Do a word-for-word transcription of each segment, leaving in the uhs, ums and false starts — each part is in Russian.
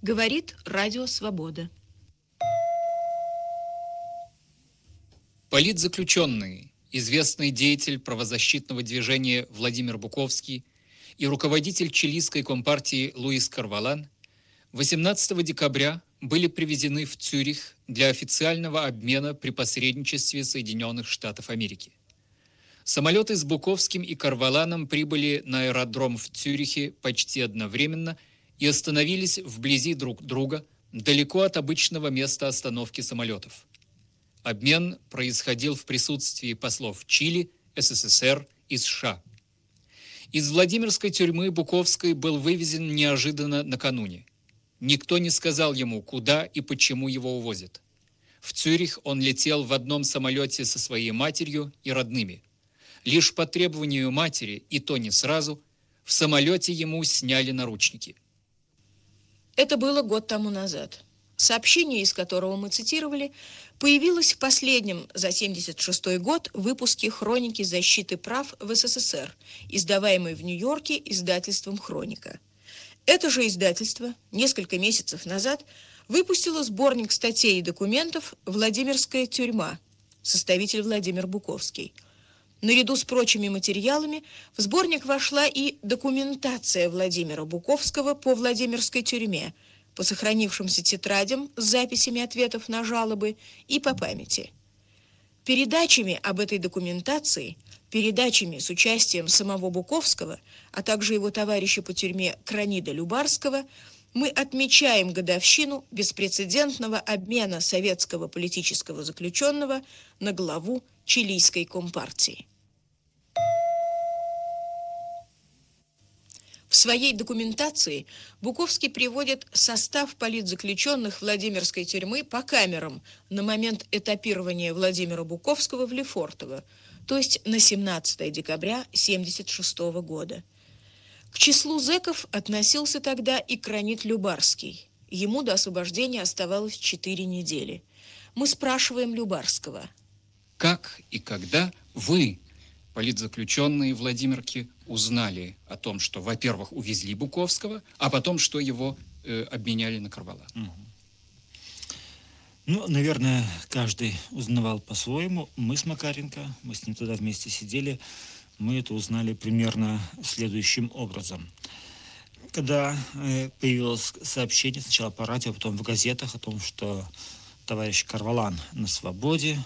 Говорит Радио Свобода. Политзаключенные, известный деятель правозащитного движения Владимир Буковский и руководитель чилийской компартии Луис Корвалан восемнадцатого декабря были привезены в Цюрих для официального обмена при посредничестве Соединенных Штатов Америки. Самолеты с Буковским и Корваланом прибыли на аэродром в Цюрихе почти одновременно и остановились вблизи друг друга, далеко от обычного места остановки самолетов. Обмен происходил в присутствии послов Чили, СССР и США. Из Владимирской тюрьмы Буковский был вывезен неожиданно накануне. Никто не сказал ему, куда и почему его увозят. В Цюрих он летел в одном самолете со своей матерью и родными. Лишь по требованию матери, и то не сразу, в самолете ему сняли наручники. Это было год тому назад. Сообщение, из которого мы цитировали, появилось в последнем за семьдесят шестой год выпуске «Хроники защиты прав в СССР», издаваемой в Нью-Йорке издательством «Хроника». Это же издательство несколько месяцев назад выпустило сборник статей и документов «Владимирская тюрьма», составитель Владимир Буковский. Наряду с прочими материалами в сборник вошла и документация Владимира Буковского по Владимирской тюрьме, по сохранившимся тетрадям с записями ответов на жалобы и по памяти. Передачами об этой документации, передачами с участием самого Буковского, а также его товарища по тюрьме Кронида Любарского, мы отмечаем годовщину беспрецедентного обмена советского политического заключенного на главу чилийской компартии. В своей документации Буковский приводит состав политзаключенных Владимирской тюрьмы по камерам на момент этапирования Владимира Буковского в Лефортово, то есть на семнадцатое декабря семьдесят шестого года. К числу зэков относился тогда и Кронид Любарский. Ему до освобождения оставалось четыре недели. Мы спрашиваем Любарского. Как и когда вы, политзаключенные Владимирки, узнали о том, что, во-первых, увезли Буковского, а потом, что его э, обменяли на Корвалана? Угу. Ну, наверное, каждый узнавал по-своему. Мы с Макаренко, мы с ним тогда вместе сидели, мы это узнали примерно следующим образом. Когда э, появилось сообщение сначала по радио, потом в газетах о том, что товарищ Корвалан на свободе,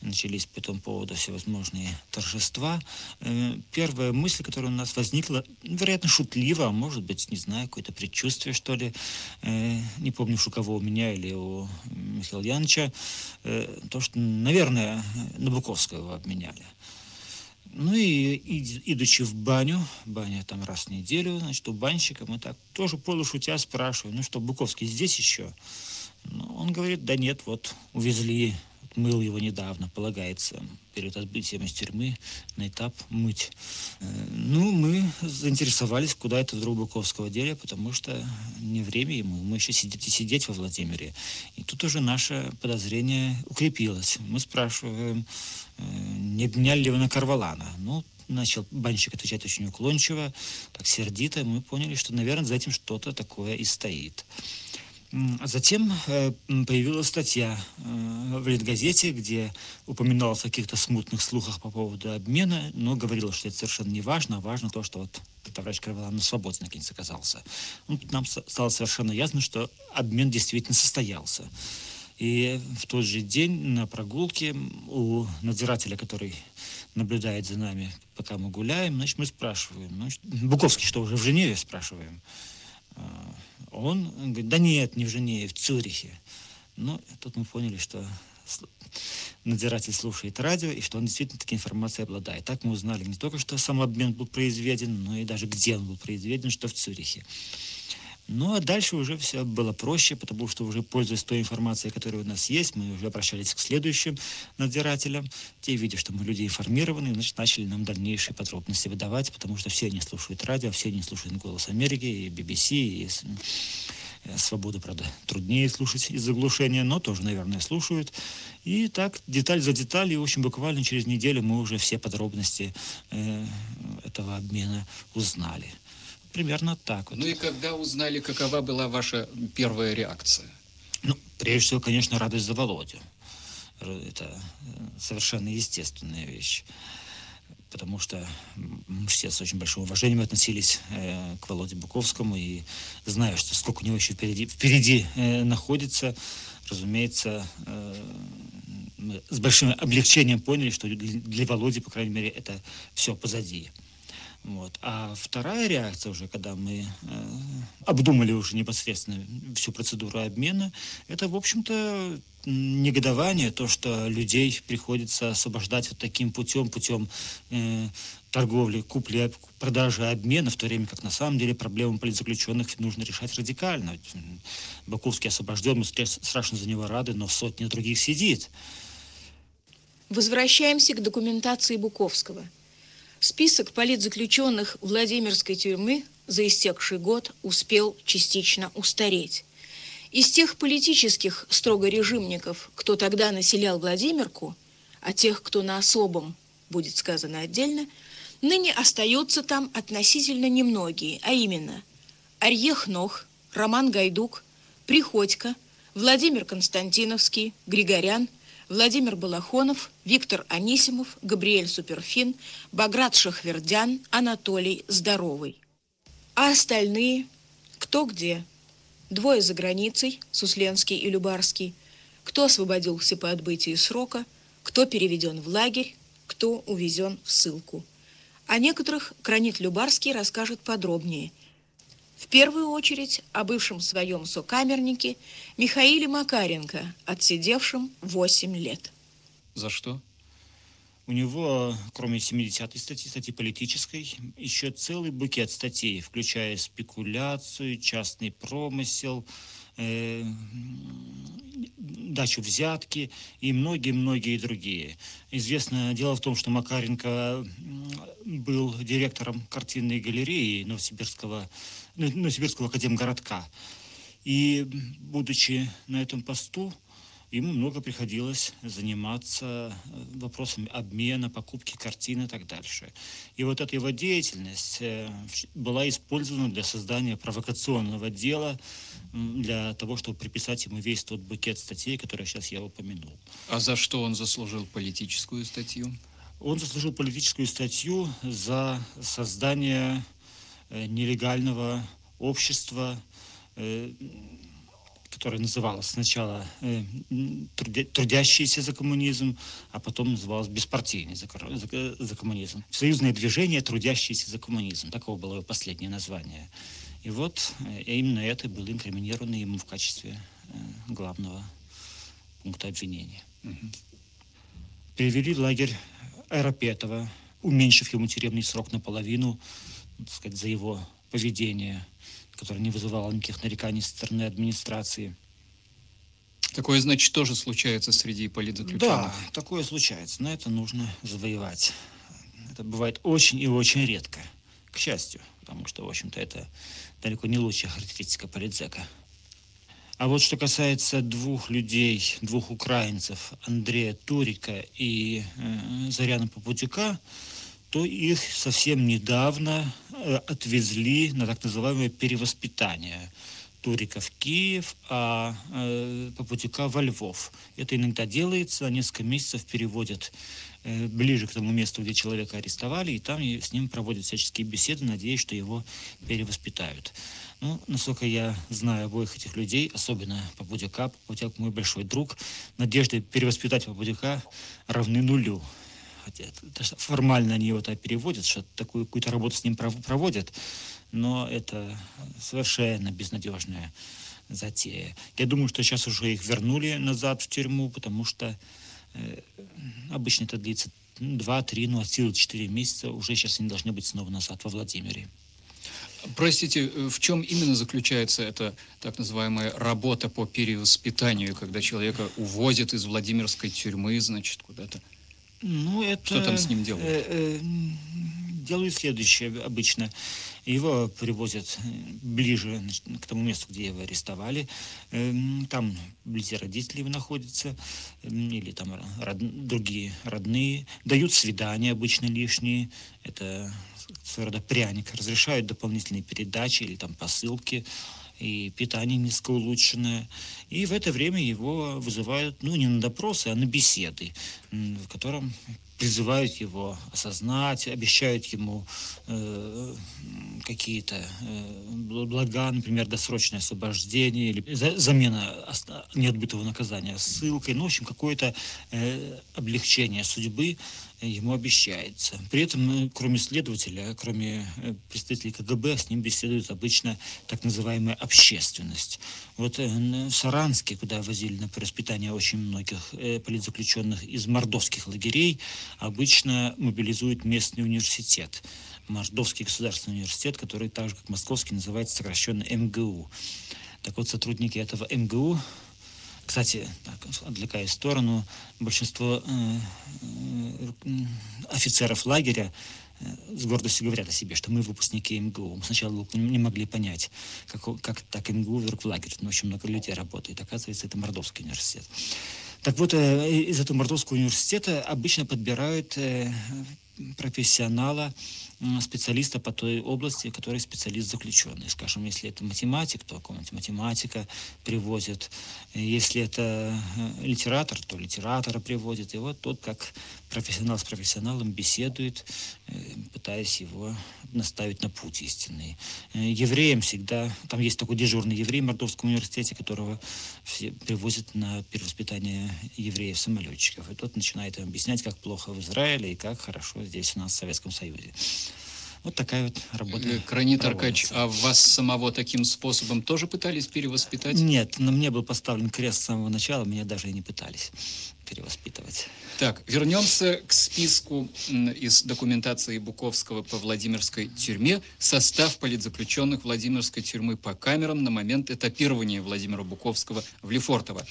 начались по этому поводу всевозможные торжества. Первая мысль, которая у нас возникла, вероятно, шутливо, а может быть, не знаю, какое-то предчувствие, что ли, не помню, у кого, у меня или у Михаила Яновича, то, что, наверное, на Буковского обменяли. Ну и, и идучи в баню, баня там раз в неделю, значит, у банщика мы так тоже полушутя спрашиваем, ну что, Буковский здесь еще? Ну, он говорит, да нет, вот, увезли. Мыл его недавно, полагается, перед отбытием из тюрьмы на этап мыть. Ну, мы заинтересовались, куда это вдруг Буковского дели, потому что не время ему, мы еще сидеть и сидеть во Владимире. И тут уже наше подозрение укрепилось. Мы спрашиваем, не обменяли ли вы на Корвалана? Ну, начал банщик отвечать очень уклончиво, так сердито. Мы поняли, что, наверное, за этим что-то такое и стоит. А затем появилась статья в «Литгазете», где упоминалось о каких-то смутных слухах по поводу обмена, но говорилось, что это совершенно не важно, а важно то, что вот товарищ Корвалан на свободе наконец оказался. Ну, нам стало совершенно ясно, что обмен действительно состоялся. И в тот же день на прогулке у надзирателя, который наблюдает за нами, пока мы гуляем, значит, мы спрашиваем, значит, Буковский что, уже в Женеве, спрашиваем? Он говорит, да нет, не в Женеве, в Цюрихе. Ну, тут мы поняли, что надзиратель слушает радио, и что он действительно такой информацией обладает. Так мы узнали не только, что сам обмен был произведен, но и даже где он был произведен, что в Цюрихе. Ну, а дальше уже все было проще, потому что уже, пользуясь той информацией, которая у нас есть, мы уже обращались к следующим надзирателям. Те, видя, что мы люди информированы, значит, начали нам дальнейшие подробности выдавать, потому что все они слушают радио, все они слушают «Голос Америки», и би би си, и «Свободу», правда, труднее слушать из заглушения, но тоже, наверное, слушают. И так, деталь за деталью, очень буквально через неделю мы уже все подробности э, этого обмена узнали. примерно так. Ну вот. И когда узнали, какова была ваша первая реакция? Ну, прежде всего, конечно, радость за Володю. Это совершенно естественная вещь. Потому что все с очень большим уважением относились э, к Володе Буковскому. И зная, что сколько у него еще впереди, впереди э, находится, разумеется, э, мы с большим облегчением поняли, что для, для Володи, по крайней мере, это все позади. Вот. А вторая реакция уже, когда мы э, обдумали уже непосредственно всю процедуру обмена, это, в общем-то, негодование, то, что людей приходится освобождать вот таким путем, путем э, торговли, купли, продажи, обмена, в то время как на самом деле проблему политзаключенных нужно решать радикально. Буковский освобожден, мы страшно за него рады, но сотни других сидит. Возвращаемся к документации Буковского. Список политзаключенных Владимирской тюрьмы за истекший год успел частично устареть. Из тех политических строго режимников, кто тогда населял Владимирку, а тех, кто на особом, будет сказано отдельно, ныне остаются там относительно немногие, а именно Арьех Нох, Роман Гайдук, Приходько, Владимир Константиновский, Григорян, Владимир Балахонов, Виктор Анисимов, Габриэль Суперфин, Баграт Шахвердян, Анатолий Здоровый. А остальные кто где? Двое за границей, Сусленский и Любарский, кто освободился по отбытии срока, кто переведен в лагерь, кто увезен в ссылку. О некоторых Кронид Любарский расскажет подробнее. В первую очередь о бывшем своем сокамернике Михаиле Макаренко, отсидевшем восемь лет. За что? У него, кроме семидесятой статьи, статьи политической, еще целый букет статей, включая спекуляцию, частный промысел, э, дачу взятки и многие-многие другие. Известно, дело в том, что Макаренко был директором картинной галереи Новосибирского, Новосибирского академгородка. И, будучи на этом посту, ему много приходилось заниматься вопросами обмена, покупки картин и так дальше. И вот эта его деятельность была использована для создания провокационного дела, для того, чтобы приписать ему весь тот букет статей, которые сейчас я упомянул. А за что он заслужил политическую статью? Он заслужил политическую статью за создание нелегального общества, которая называлась сначала э, трудя, «Трудящиеся за коммунизм», а потом называлась «Беспартийный за, за, за коммунизм». «Союзное движение трудящиеся за коммунизм». Таково было его последнее название. И вот э, именно это было инкриминировано ему в качестве э, главного пункта обвинения. Угу. Перевели в лагерь Айрапетова, уменьшив ему тюремный срок наполовину, так сказать, за его поведение, который не вызывал никаких нареканий со стороны администрации. Такое, значит, тоже случается среди политзаключенных? Да, такое случается, но это нужно завоевать. Это бывает очень и очень редко, к счастью, потому что, в общем-то, это далеко не лучшая характеристика политзака. А вот что касается двух людей, двух украинцев, Андрея Турика и э, Заряна Попутюка, то их совсем недавно отвезли на так называемое перевоспитание. Турика в Киев, а э, Попутюка во Львов. Это иногда делается, несколько месяцев переводят э, ближе к тому месту, где человека арестовали, и там с ним проводят всяческие беседы, надеясь, что его перевоспитают. Ну, насколько я знаю обоих этих людей, особенно Попутюка, Попутюк мой большой друг, надежды перевоспитать Попутюка равны нулю. Хотя формально они его так переводят, что такую какую-то работу с ним проводят, но это совершенно безнадежная затея. Я думаю, что сейчас уже их вернули назад в тюрьму, потому что э, обычно это длится два-три, ну от силы четыре месяца, уже сейчас они должны быть снова назад во Владимире. Простите, в чем именно заключается эта так называемая работа по перевоспитанию, когда человека увозят из Владимирской тюрьмы, значит, куда-то? Ну, это, что там с ним делают? Э, э, делают следующее обычно. Его привозят ближе к тому месту, где его арестовали. Там вблизи родители его находятся, или там род... другие родные. Дают свидания обычно лишние. Это своего рода пряник. Разрешают дополнительные передачи или там посылки. И питание низкоулучшенное. И в это время его вызывают, ну, не на допросы, а на беседы, в котором призывают его осознать, обещают ему э, какие-то э, блага, например, досрочное освобождение или за, замена оста- неотбытого наказания ссылкой. Ну, в общем, какое-то э, облегчение судьбы ему обещается. При этом, кроме следователя, кроме представителей ка гэ бэ, с ним беседует обычно так называемая общественность. Вот в Саранске, куда возили на перевоспитание очень многих политзаключенных из мордовских лагерей, обычно мобилизуют местный университет. Мордовский государственный университет, который так же, как московский, называется сокращенно эм гэ у. Так вот, сотрудники этого эм гэ у... Кстати, отвлекаясь в сторону, большинство э, э, офицеров лагеря с гордостью говорят о себе, что мы выпускники эм гэ у. Мы сначала не могли понять, как, как так эм гэ у вверх в лагерь. Там очень много людей работает. Оказывается, это Мордовский университет. Так вот, э, из этого Мордовского университета обычно подбирают э, профессионала, специалиста по той области, который специалист заключенный. Скажем, если это математик, то какого-нибудь математика привозит. Если это литератор, то литератора приводит. И вот тот, как профессионал с профессионалом, беседует, пытаясь его наставить на путь истинный. Евреям всегда... Там есть такой дежурный еврей в Мордовском университете, которого все привозят на перевоспитание евреев-самолетчиков. И тот начинает им объяснять, как плохо в Израиле и как хорошо здесь у нас в Советском Союзе. Вот такая вот работа. Кронид Аркадьевич, а вас самого таким способом тоже пытались перевоспитать? Нет, на мне был поставлен крест с самого начала, меня даже и не пытались перевоспитывать. Так, вернемся к списку из документации Буковского по Владимирской тюрьме. Состав политзаключенных Владимирской тюрьмы по камерам на момент этапирования Владимира Буковского в Лефортово.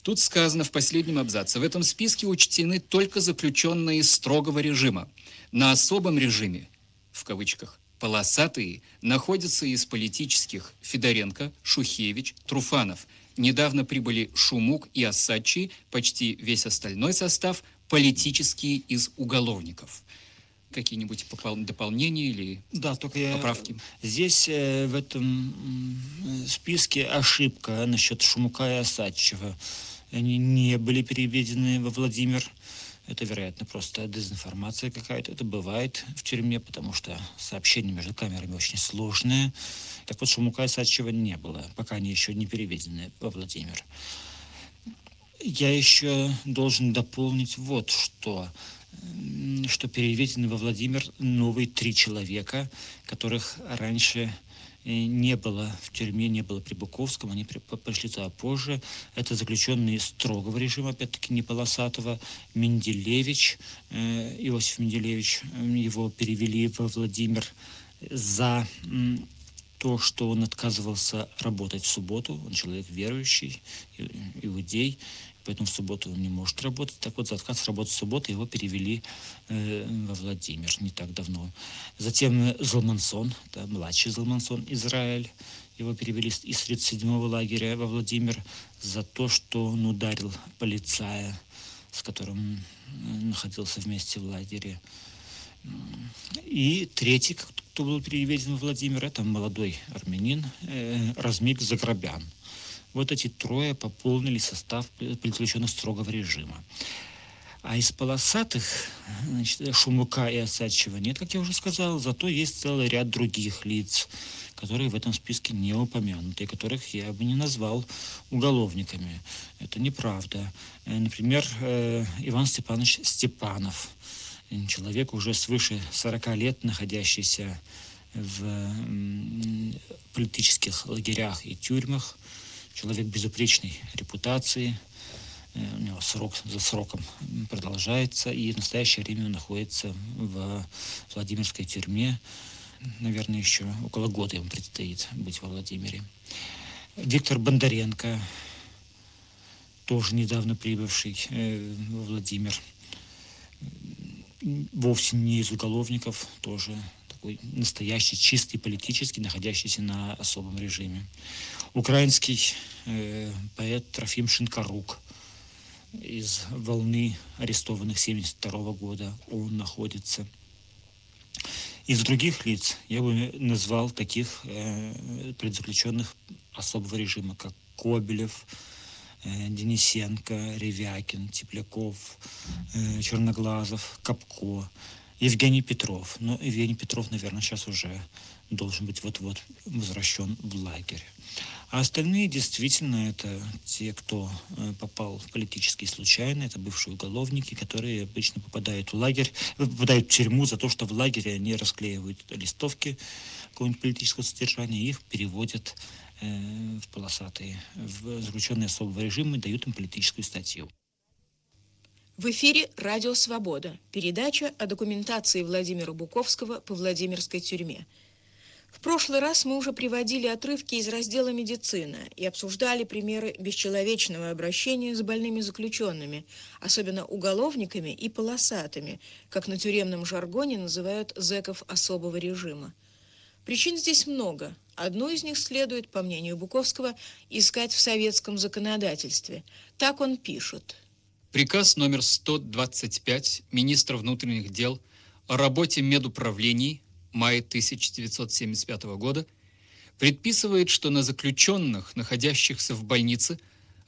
Тут сказано в последнем абзаце: в этом списке учтены только заключенные строгого режима. На особом режиме, в кавычках, полосатые, находятся из политических Федоренко, Шухевич, Труфанов. Недавно прибыли Шумук и Осадчий, почти весь остальной состав политические из уголовников. Какие-нибудь дополнения или да, только поправки? Я... Здесь э, в этом списке ошибка насчет Шумука и Осадчего. Они не были переведены во Владимир. Это, вероятно, просто дезинформация какая-то. Это бывает в тюрьме, потому что сообщения между камерами очень сложные. Так вот, Шумука и Сачева не было, пока они еще не переведены во Владимир. Я еще должен дополнить вот что. Что переведены во Владимир новые три человека, которых раньше не было в тюрьме, не было при Буковском, они пришли туда позже. Это заключенные строгого режима, опять-таки не полосатого, Менделевич, э, Иосиф Менделевич, его перевели во Владимир за э, то, что он отказывался работать в субботу. Он человек верующий, иудей, поэтому в субботу он не может работать. Так вот, за отказ работать в субботу его перевели э, во Владимир не так давно. Затем Залмансон, да, младший Залмансон, Израиль, его перевели из тридцать седьмого лагеря во Владимир за то, что он ударил полицая, с которым находился вместе в лагере. И третий, кто был переведен во Владимир, это молодой армянин э, Размик Заграбян. Вот эти трое пополнили состав политзаключенных строгого режима. А из полосатых, значит, Шумука и Осадчева нет, как я уже сказал, зато есть целый ряд других лиц, которые в этом списке не упомянуты, которых я бы не назвал уголовниками. Это неправда. Например, Иван Степанович Степанов, человек уже свыше сорока лет, находящийся в политических лагерях и тюрьмах, человек безупречной репутации, у него срок за сроком продолжается, и в настоящее время он находится в Владимирской тюрьме. Наверное, еще около года ему предстоит быть во Владимире. Виктор Бондаренко, тоже недавно прибывший во Владимир. вовсе не из уголовников, тоже такой настоящий, чистый политический, находящийся на особом режиме. Украинский э, поэт Трофим Шинкарук из волны арестованных семьдесят второго года, он находится. Из других лиц я бы назвал таких э, предзаключенных особого режима, как Кобелев, э, Денисенко, Ревякин, Тепляков, э, Черноглазов, Капко, Евгений Петров. Но Евгений Петров, наверное, сейчас уже должен быть вот-вот возвращен в лагерь. А остальные действительно это те, кто попал в политические случайно, это бывшие уголовники, которые обычно попадают в лагерь, попадают в тюрьму за то, что в лагере они расклеивают листовки какого-нибудь политического содержания, их переводят э, в полосатые, в заключенные особого режима и дают им политическую статью. В эфире «Радио Свобода» передача о документации Владимира Буковского по Владимирской тюрьме. В прошлый раз мы уже приводили отрывки из раздела «Медицина» и обсуждали примеры бесчеловечного обращения с больными заключенными, особенно уголовниками и полосатыми, как на тюремном жаргоне называют зэков особого режима. Причин здесь много. Одну из них следует, по мнению Буковского, искать в советском законодательстве. Так он пишет. Приказ номер сто двадцать пять министра внутренних дел о работе медуправлений мая тысяча девятьсот семьдесят пятого года, предписывает, что на заключенных, находящихся в больнице,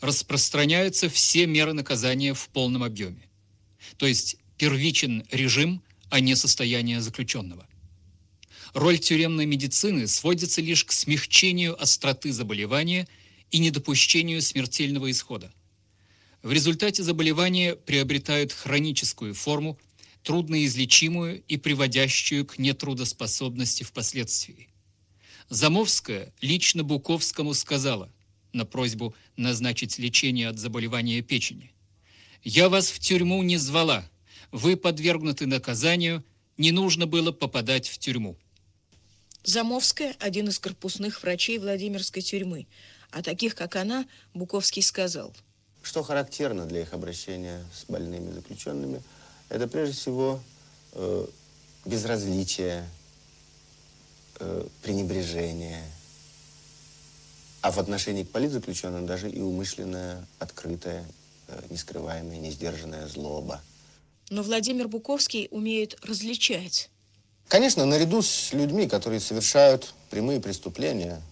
распространяются все меры наказания в полном объеме. То есть первичен режим, а не состояние заключенного. Роль тюремной медицины сводится лишь к смягчению остроты заболевания и недопущению смертельного исхода. В результате заболевания приобретают хроническую форму, трудноизлечимую и приводящую к нетрудоспособности впоследствии. Замовская лично Буковскому сказала на просьбу назначить лечение от заболевания печени: «Я вас в тюрьму не звала, вы подвергнуты наказанию, не нужно было попадать в тюрьму». Замовская – один из корпусных врачей Владимирской тюрьмы, а таких, как она, Буковский сказал. Что характерно для их обращения с больными заключенными – это прежде всего э, безразличие, э, пренебрежение, а в отношении к политзаключенным даже и умышленная, открытая, э, нескрываемая, несдержанная злоба. Но Владимир Буковский умеет различать. Конечно, наряду с людьми, которые совершают прямые преступления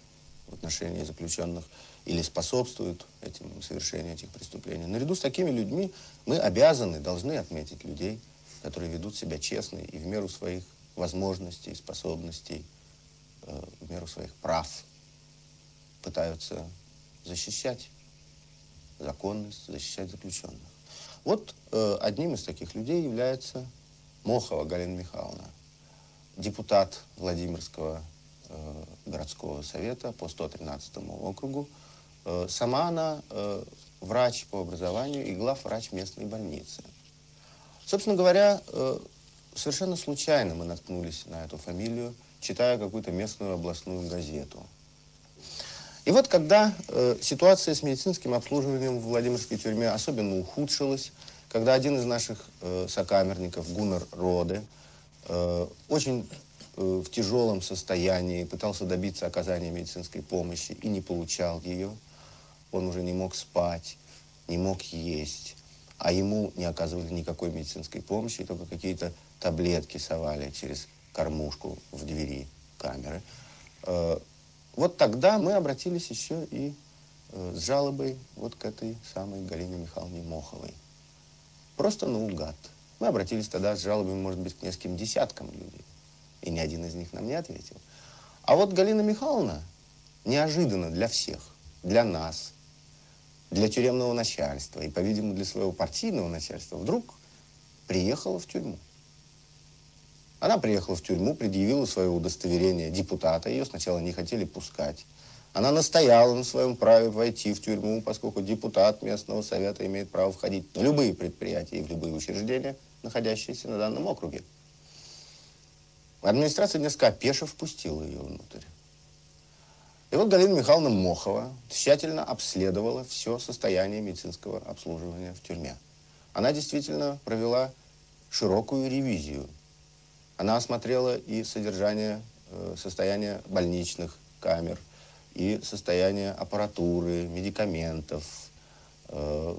в отношении заключенных или способствуют этим совершению этих преступлений, наряду с такими людьми мы обязаны, должны отметить людей, которые ведут себя честно и в меру своих возможностей, способностей, э, в меру своих прав пытаются защищать законность, защищать заключенных. Вот э, одним из таких людей является Мохова Галина Михайловна, депутат Владимирского э, городского совета по сто тринадцатому округу. Сама она э, врач по образованию и главврач местной больницы. Собственно говоря, э, совершенно случайно мы наткнулись на эту фамилию, читая какую-то местную областную газету. И вот когда э, ситуация с медицинским обслуживанием в Владимирской тюрьме особенно ухудшилась, когда один из наших э, сокамерников, Гунар Роде, э, очень э, в тяжелом состоянии пытался добиться оказания медицинской помощи и не получал ее, он уже не мог спать, не мог есть, а ему не оказывали никакой медицинской помощи, только какие-то таблетки совали через кормушку в двери камеры. Вот тогда мы обратились еще и с жалобой вот к этой самой Галине Михайловне Моховой. Просто наугад. Мы обратились тогда с жалобами, может быть, к нескольким десяткам людей, и ни один из них нам не ответил. А вот Галина Михайловна неожиданно для всех, для нас, для тюремного начальства и, по-видимому, для своего партийного начальства, вдруг приехала в тюрьму. Она приехала в тюрьму, предъявила свое удостоверение депутата, ее сначала не хотели пускать. Она настояла на своем праве войти в тюрьму, поскольку депутат местного совета имеет право входить в любые предприятия и в любые учреждения, находящиеся на данном округе. Администрация несколько опешив впустила ее внутрь. И вот Галина Михайловна Мохова тщательно обследовала все состояние медицинского обслуживания в тюрьме. Она действительно провела широкую ревизию. Она осмотрела и содержание, состояние больничных камер, и состояние аппаратуры, медикаментов,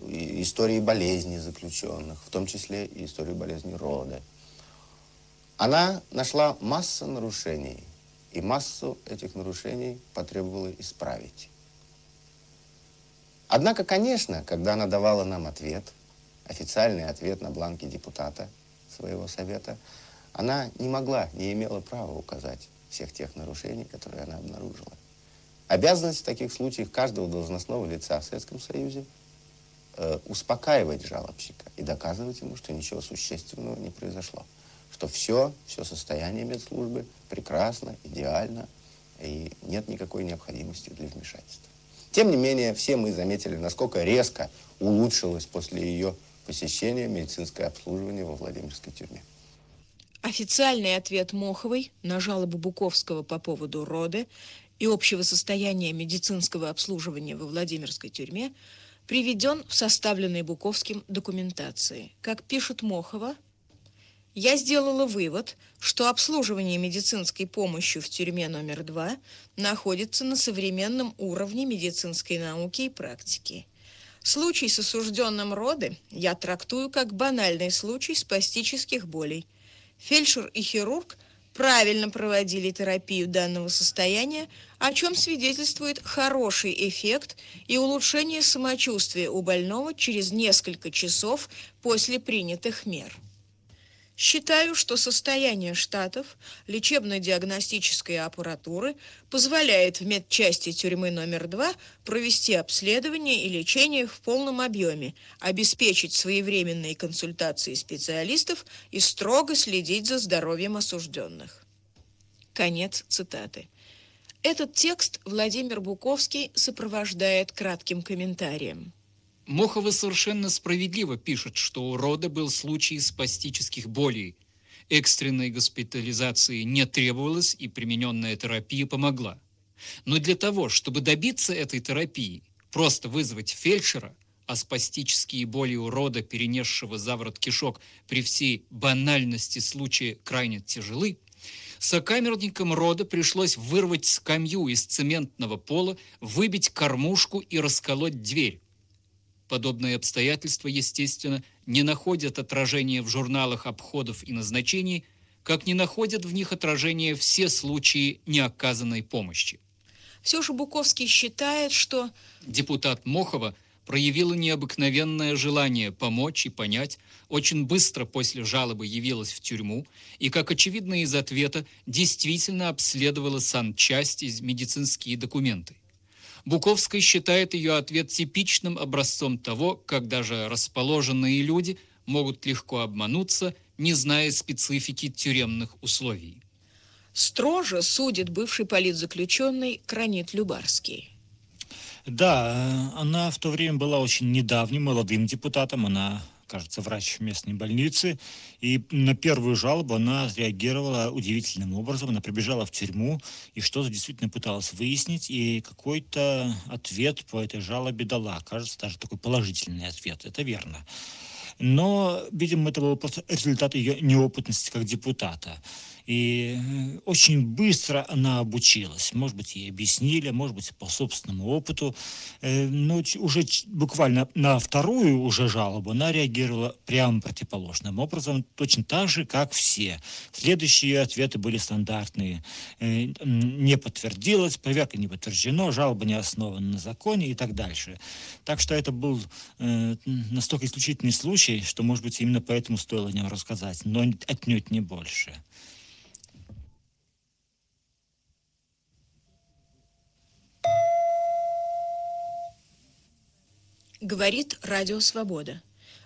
и истории болезней заключенных, в том числе и историю болезни Роде. Она нашла массу нарушений, и массу этих нарушений потребовала исправить. Однако, конечно, когда она давала нам ответ, официальный ответ на бланке депутата своего совета, она не могла, не имела права указать всех тех нарушений, которые она обнаружила. Обязанность в таких случаях каждого должностного лица в Советском Союзе э, успокаивать жалобщика и доказывать ему, что ничего существенного не произошло, что все, все состояние медслужбы прекрасно, идеально, и нет никакой необходимости для вмешательства. Тем не менее, все мы заметили, насколько резко улучшилось после ее посещения медицинское обслуживание во Владимирской тюрьме. Официальный ответ Моховой на жалобу Буковского по поводу Роде и общего состояния медицинского обслуживания во Владимирской тюрьме приведен в составленной Буковским документации. Как пишет Мохова, я сделала вывод, что обслуживание медицинской помощью в тюрьме номер два находится на современном уровне медицинской науки и практики. Случай с осужденным Роде я трактую как банальный случай спастических болей. Фельдшер и хирург правильно проводили терапию данного состояния, о чем свидетельствует хороший эффект и улучшение самочувствия у больного через несколько часов после принятых мер. Считаю, что состояние штатов лечебно-диагностической аппаратуры позволяет в медчасти тюрьмы номер два провести обследование и лечение в полном объеме, обеспечить своевременные консультации специалистов и строго следить за здоровьем осужденных. Конец цитаты. Этот текст Владимир Буковский сопровождает кратким комментарием. Мохова совершенно справедливо пишет, что у Роде был случай спастических болей. Экстренной госпитализации не требовалось, и примененная терапия помогла. Но для того, чтобы добиться этой терапии, просто вызвать фельдшера, а спастические боли у Роде, перенесшего заворот кишок, при всей банальности случая крайне тяжелы, сокамерникам Роде пришлось вырвать скамью из цементного пола, выбить кормушку и расколоть дверь. Подобные обстоятельства, естественно, не находят отражения в журналах обходов и назначений, как не находят в них отражения все случаи неоказанной помощи. Все же Буковский считает, что депутат Мохова проявила необыкновенное желание помочь и понять, очень быстро после жалобы явилась в тюрьму и, как очевидно из ответа, действительно обследовала санчасть и медицинские документы. Буковский считает ее ответ типичным образцом того, как даже расположенные люди могут легко обмануться, не зная специфики тюремных условий. Строже судит бывший политзаключенный Кронид Любарский. Да, она в то время была очень недавним молодым депутатом, она, кажется, врач местной больницы, и на первую жалобу она реагировала удивительным образом. Она прибежала в тюрьму и что-то действительно пыталась выяснить, и какой-то ответ по этой жалобе дала. Кажется, даже такой положительный ответ. Это верно. Но, видимо, это был просто результат ее неопытности как депутата. И очень быстро она обучилась. Может быть, ей объяснили, может быть, по собственному опыту. Но уже буквально на вторую уже жалобу она реагировала прямо противоположным образом, точно так же, как все. Следующие ее ответы были стандартные. Не подтвердилось, проверка не подтверждена, жалоба не основана на законе и так дальше. Так что это был настолько исключительный случай, что, может быть, именно поэтому стоило о нем рассказать, но отнюдь не больше. Говорит Радио Свобода.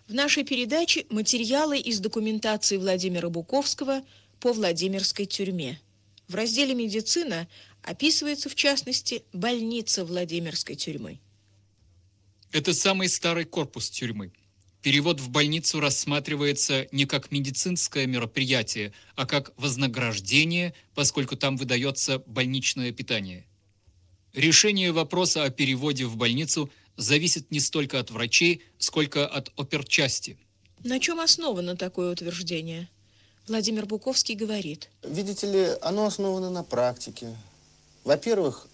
В нашей передаче материалы из документации Владимира Буковского по Владимирской тюрьме. В разделе «Медицина» описывается, в частности, больница Владимирской тюрьмы. Это самый старый корпус тюрьмы. Перевод в больницу рассматривается не как медицинское мероприятие, а как вознаграждение, поскольку там выдается больничное питание. Решение вопроса о переводе в больницу – зависит не столько от врачей, сколько от оперчасти. На чем основано такое утверждение? Владимир Буковский говорит. Видите ли, оно основано на практике. Во-первых,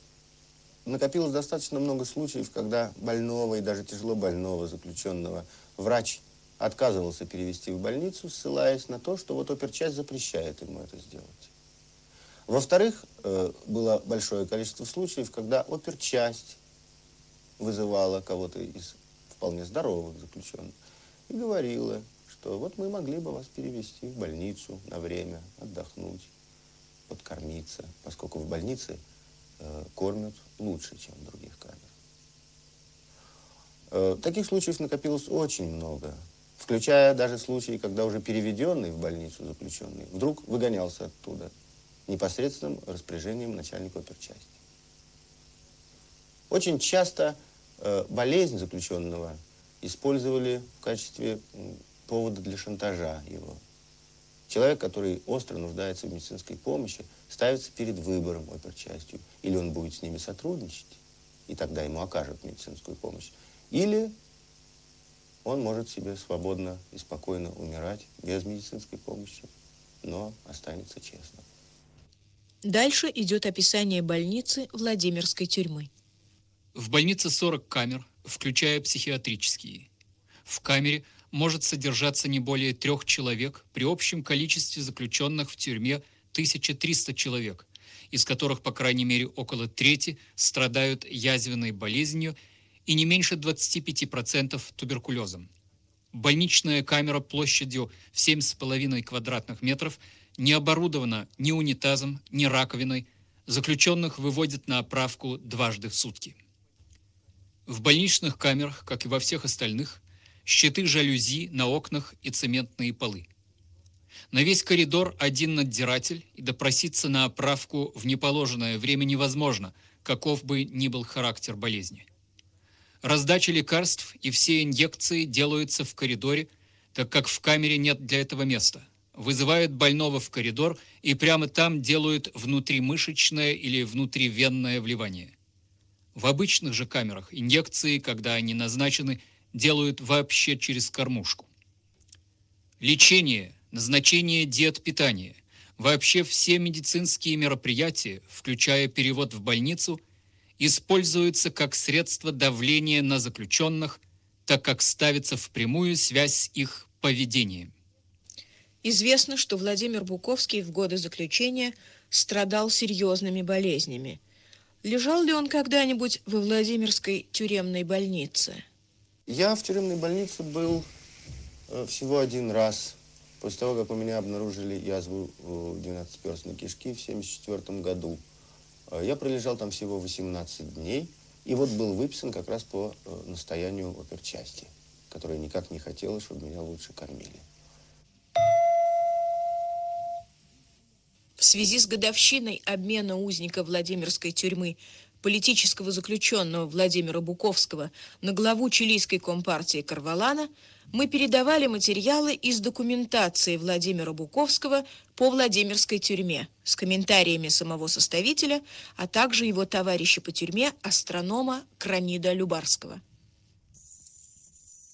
накопилось достаточно много случаев, когда больного и даже тяжело больного заключенного врач отказывался перевести в больницу, ссылаясь на то, что вот оперчасть запрещает ему это сделать. Во-вторых, было большое количество случаев, когда оперчасть вызывала кого-то из вполне здоровых заключенных и говорила, что вот мы могли бы вас перевести в больницу на время, отдохнуть, подкормиться, поскольку в больнице кормят лучше, чем в других камерах. Таких случаев накопилось очень много, включая даже случаи, когда уже переведенный в больницу заключенный вдруг выгонялся оттуда непосредственным распоряжением начальника оперчасти. Очень часто болезнь заключенного использовали в качестве повода для шантажа его. Человек, который остро нуждается в медицинской помощи, ставится перед выбором оперчастью. Или он будет с ними сотрудничать, и тогда ему окажут медицинскую помощь. Или он может себе свободно и спокойно умирать без медицинской помощи, но останется честным. Дальше идет описание больницы Владимирской тюрьмы. В больнице сорок камер, включая психиатрические. В камере может содержаться не более трех человек при общем количестве заключенных в тюрьме тысяча триста человек, из которых, по крайней мере, около трети страдают язвенной болезнью и не меньше двадцати пяти процентов туберкулезом. Больничная камера площадью в семь с половиной квадратных метров не оборудована ни унитазом, ни раковиной. Заключенных выводят на оправку дважды в сутки. В больничных камерах, как и во всех остальных, щиты жалюзи на окнах и цементные полы. На весь коридор один надзиратель, и допроситься на оправку в неположенное время невозможно, каков бы ни был характер болезни. Раздача лекарств и все инъекции делаются в коридоре, так как в камере нет для этого места. Вызывают больного в коридор и прямо там делают внутримышечное или внутривенное вливание. В обычных же камерах инъекции, когда они назначены, делают вообще через кормушку. Лечение, назначение диет питания, вообще все медицинские мероприятия, включая перевод в больницу, используются как средство давления на заключенных, так как ставится впрямую связь с их поведением. Известно, что Владимир Буковский в годы заключения страдал серьезными болезнями. Лежал ли он когда-нибудь во Владимирской тюремной больнице? Я в тюремной больнице был всего один раз, после того, как у меня обнаружили язву двенадцатиперстной кишки в семьдесят четвёртом году. Я пролежал там всего восемнадцать дней, и вот был выписан как раз по настоянию оперчасти, которая никак не хотела, чтобы меня лучше кормили. В связи с годовщиной обмена узника Владимирской тюрьмы политического заключенного Владимира Буковского на главу чилийской компартии Корвалана, мы передавали материалы из документации Владимира Буковского по Владимирской тюрьме с комментариями самого составителя, а также его товарища по тюрьме, астронома Кронида Любарского.